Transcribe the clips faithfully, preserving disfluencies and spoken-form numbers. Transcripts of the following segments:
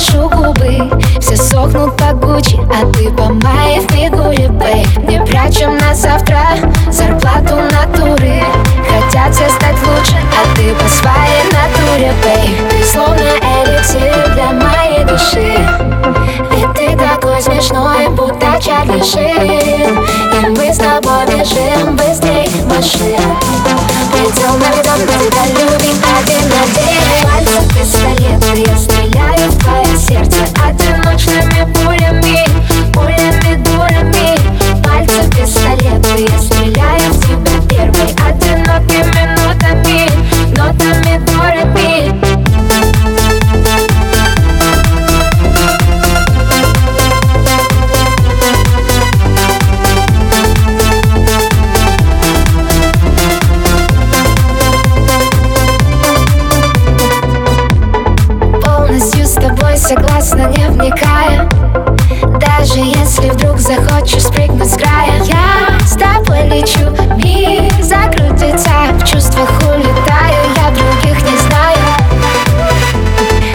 наношу губы, все сохнут по Гуччи, а ты по моей фигуре, бэй. Не прячем на завтра зарплату натуры, хотят все стать лучше, а ты по своей натуре, бэй. Ты словно эликсир для моей души, ведь ты такой смешной, будто Чарли Шин. И мы с тобой бежим быстрей машин, придел на видом, мы тебя любим один на день. Пальцы пистолеты, я стреляю в твое сердце одиночными пулями, пулями дурами. Пальцы пистолеты, я стреляю в тебя первой одинокими нотами, нотами дурами. Согласно, не вникая, даже если вдруг захочешь спрыгнуть с края, я с тобой лечу, мир закрутится, в чувствах улетаю, я других не знаю.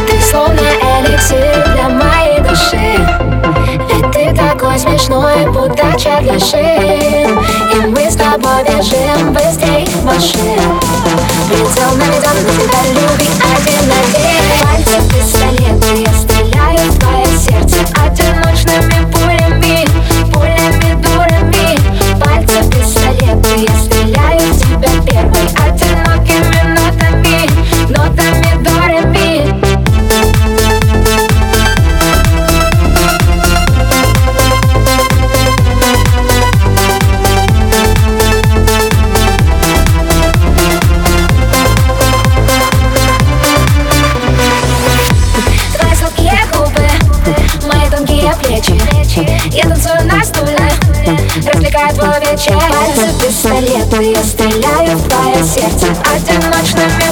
Ты словно эликсир для моей души, ведь ты такой смешной, будто Чарли Шин. И мы с тобой бежим быстрей машин, прицел наведён, мы тебя любим один на день. Пальцы пистолеты, я стреляю в твое сердце одиночными пулями, пулями дурами. Пальцы пистолеты, я стреляю в тебя первой одинокими нотами, нотами дурами. Я танцую на стуле, развлекаю твой вечер. Пальцы пистолеты, я стреляю в твое сердце одиночными